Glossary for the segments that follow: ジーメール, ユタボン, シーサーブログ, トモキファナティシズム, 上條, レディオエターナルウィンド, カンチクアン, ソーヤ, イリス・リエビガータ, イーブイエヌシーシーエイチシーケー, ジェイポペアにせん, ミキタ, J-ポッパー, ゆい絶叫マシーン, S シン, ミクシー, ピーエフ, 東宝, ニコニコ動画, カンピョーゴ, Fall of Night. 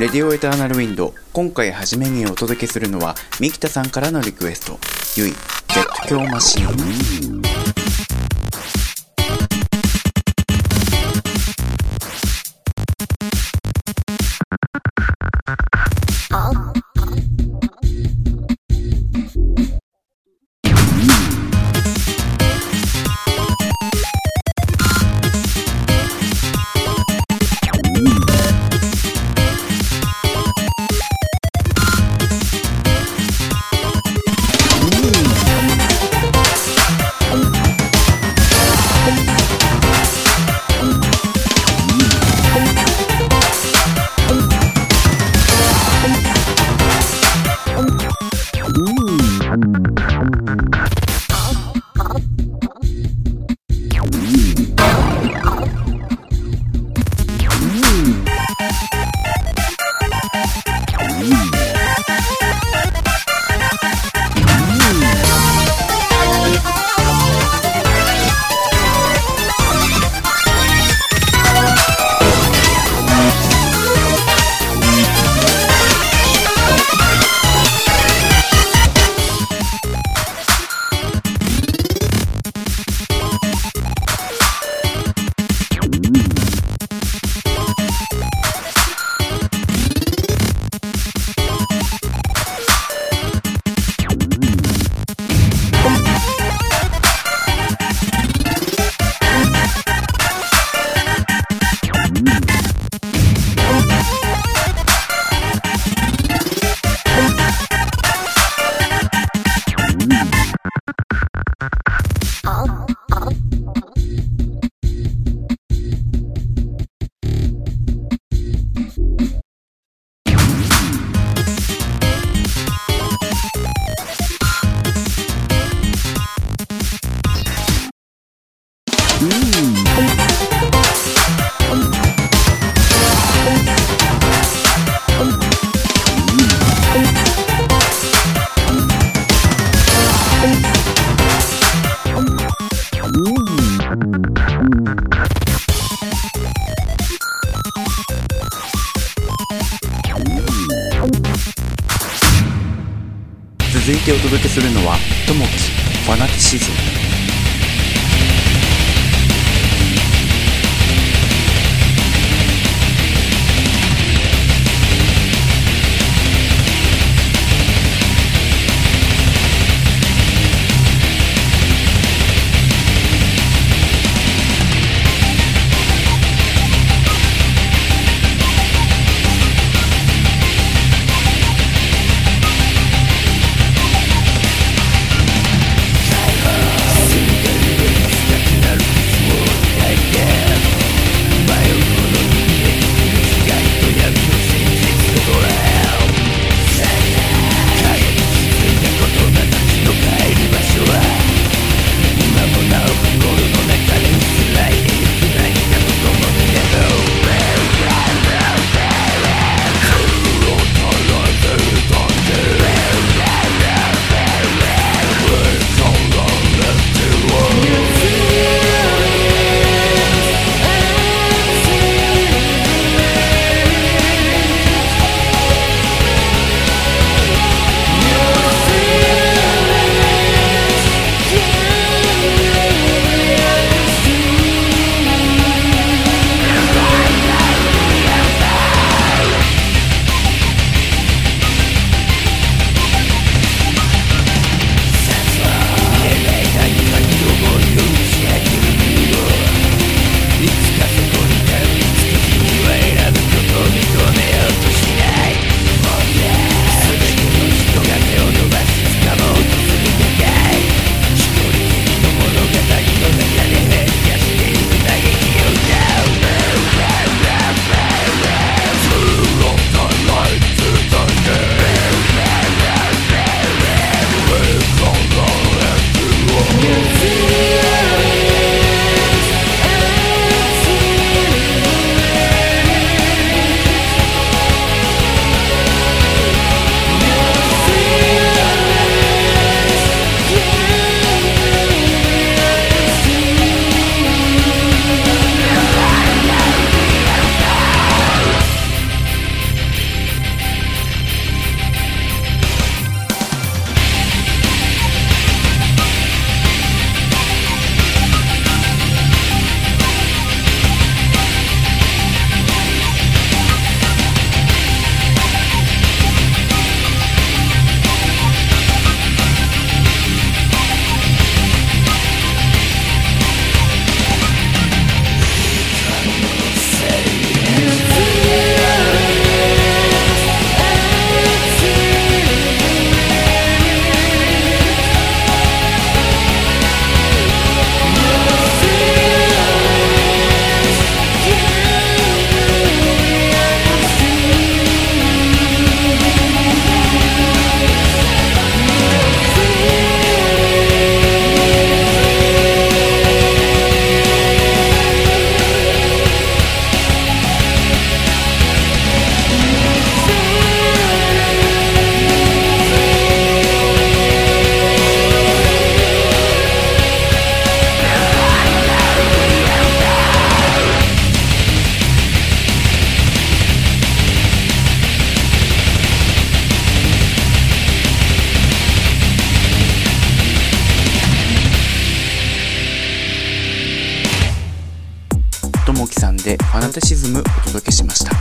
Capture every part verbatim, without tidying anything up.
レディオエターナルウィンド、今回初めにお届けするのはミキタさんからのリクエスト、ゆい絶叫マシーン。続いてお届けするのはトモキファナティシズム。でファナティシズムお届けしました。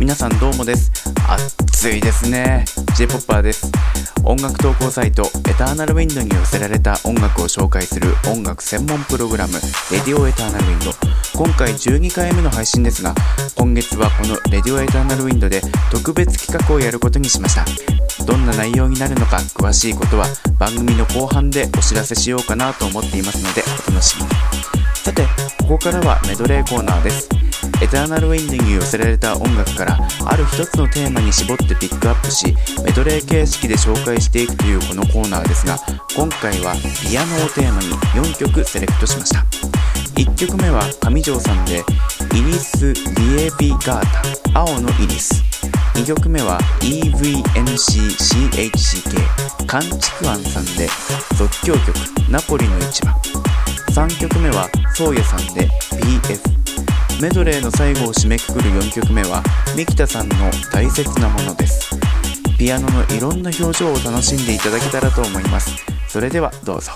皆さんどうもです。暑いですね。 J-ポッパーです。音楽投稿サイトエターナルウィンドに寄せられた音楽を紹介する音楽専門プログラムレディオエターナルウィンド、今回じゅうにかいめの配信ですが、今月はこのレディオエターナルウィンドで特別企画をやることにしました。どんな内容になるのか詳しいことは番組の後半でお知らせしようかなと思っていますのでお楽しみに。さて、ここからはメドレーコーナーです。エターナルウィンドに寄せられた音楽からある一つのテーマに絞ってピックアップし、メドレー形式で紹介していくというこのコーナーですが、今回はピアノをテーマによんきょくセレクトしました。いっきょくめは上條さんでイリス・リエビガータ、青のイリス。にきょくめは イーブイエヌシーシーエイチシーケー カンチクアンさんで即興曲ナポリの市場。さんきょくめはソーヤさんで ピーエフ。 メドレーの最後を締めくくるよんきょくめはミキタさんの大切なものです。ピアノのいろんな表情を楽しんでいただけたらと思います。それではどうぞ。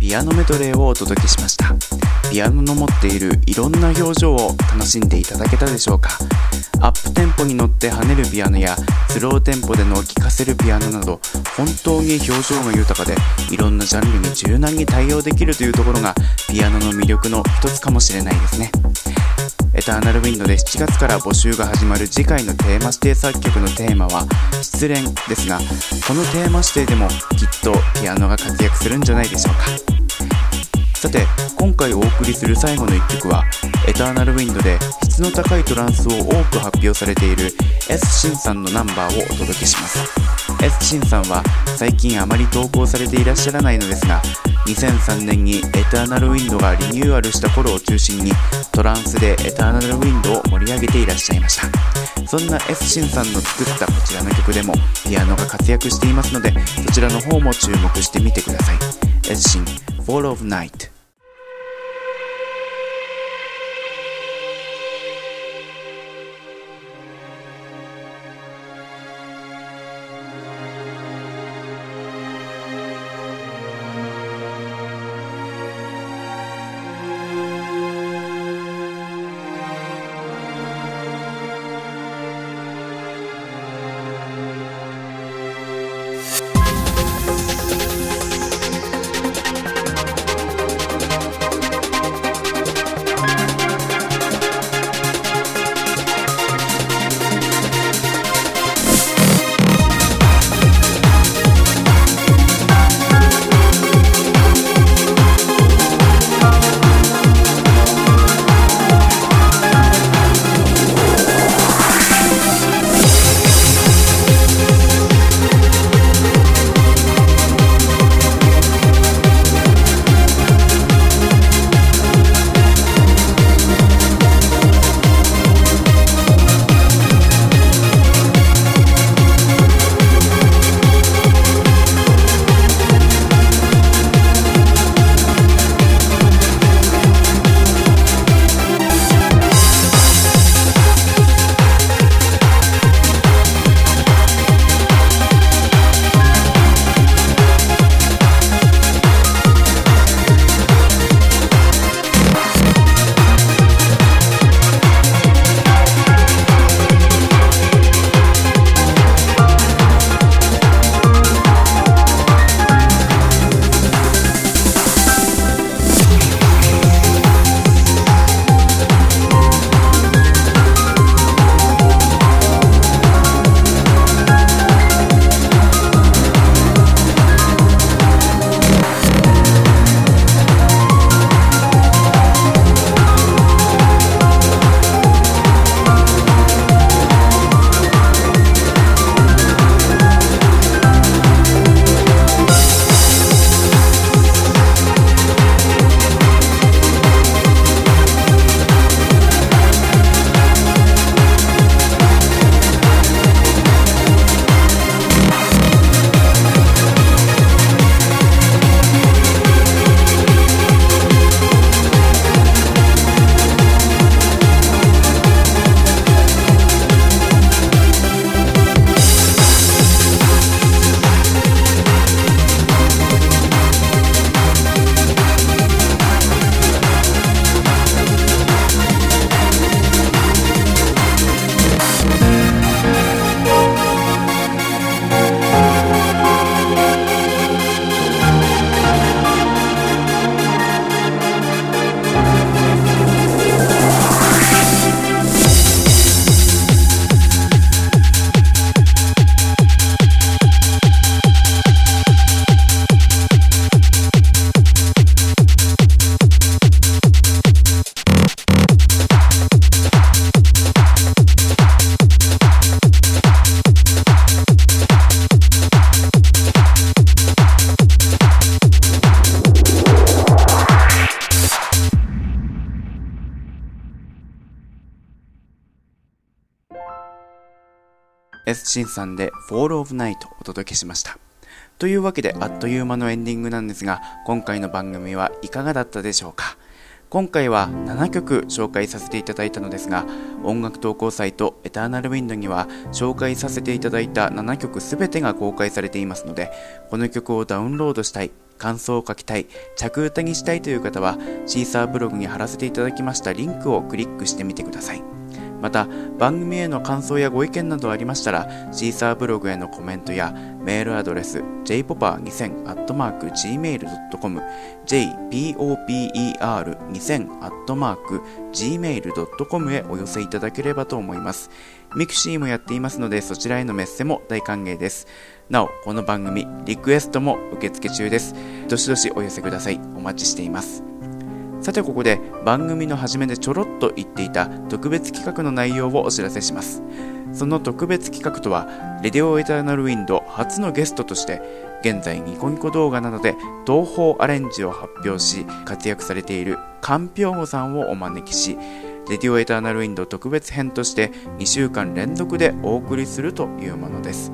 ピアノメドレーをお届けしました。ピアノの持っているいろんな表情を楽しんでいただけたでしょうか。アップテンポに乗って跳ねるピアノやスローテンポでのを聴かせるピアノなど、本当に表情が豊かでいろんなジャンルに柔軟に対応できるというところがピアノの魅力の一つかもしれないですね。エターナルウィンドでしちがつから募集が始まる次回のテーマ指定作曲のテーマは失恋ですが、このテーマ指定でもきっとピアノが活躍するんじゃないでしょうか。さて、今回お送りする最後のいっきょくはエターナルウィンドで質の高いトランスを多く発表されている S シンさんのナンバーをお届けします。 S シンさんは最近あまり投稿されていらっしゃらないのですが、にせんさんねんにエターナルウィンドがリニューアルした頃を中心にトランスでエターナルウィンドを盛り上げていらっしゃいました。そんな S シンさんの作ったこちらの曲でもピアノが活躍していますので、そちらの方も注目してみてください。 S シン Fall of Night。S シンさんで Fall of Night お届けしました。というわけであっという間のエンディングなんですが、今回の番組はいかがだったでしょうか。今回はななきょく紹介させていただいたのですが、音楽投稿サイトエターナルウィンドには紹介させていただいたななきょくすべてが公開されていますので、この曲をダウンロードしたい、感想を書きたい、着歌にしたいという方は、シーサーブログに貼らせていただきましたリンクをクリックしてみてください。また、番組への感想やご意見などありましたら、シーサーブログへのコメントや、メールアドレス、ジェイポペアにせん アットマーク ジーメール ドットコム、ジェイポペアにせん アットマーク ジーメール ドットコム へお寄せいただければと思います。ミクシーもやっていますので、そちらへのメッセも大歓迎です。なお、この番組、リクエストも受付中です。どしどしお寄せください。お待ちしています。さて、ここで番組の初めでちょろっと言っていた特別企画の内容をお知らせします。その特別企画とは、レディオエターナルウィンド初のゲストとして、現在ニコニコ動画などで東宝アレンジを発表し、活躍されているカンピョーゴさんをお招きし、レディオエターナルウィンド特別編としてにしゅうかん連続でお送りするというものです。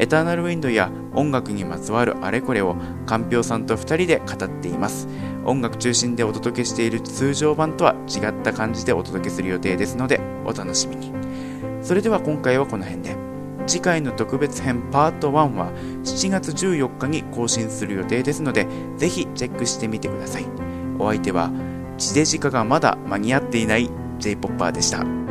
エターナルウィンドや音楽にまつわるあれこれをかんぴょうさんとふたりで語っています。音楽中心でお届けしている通常版とは違った感じでお届けする予定ですので、お楽しみに。それでは今回はこの辺で。次回の特別編パートワンはしちがつじゅうよっかに更新する予定ですので、ぜひチェックしてみてください。お相手は、地デジ化がまだ間に合っていない J-ポッパーでした。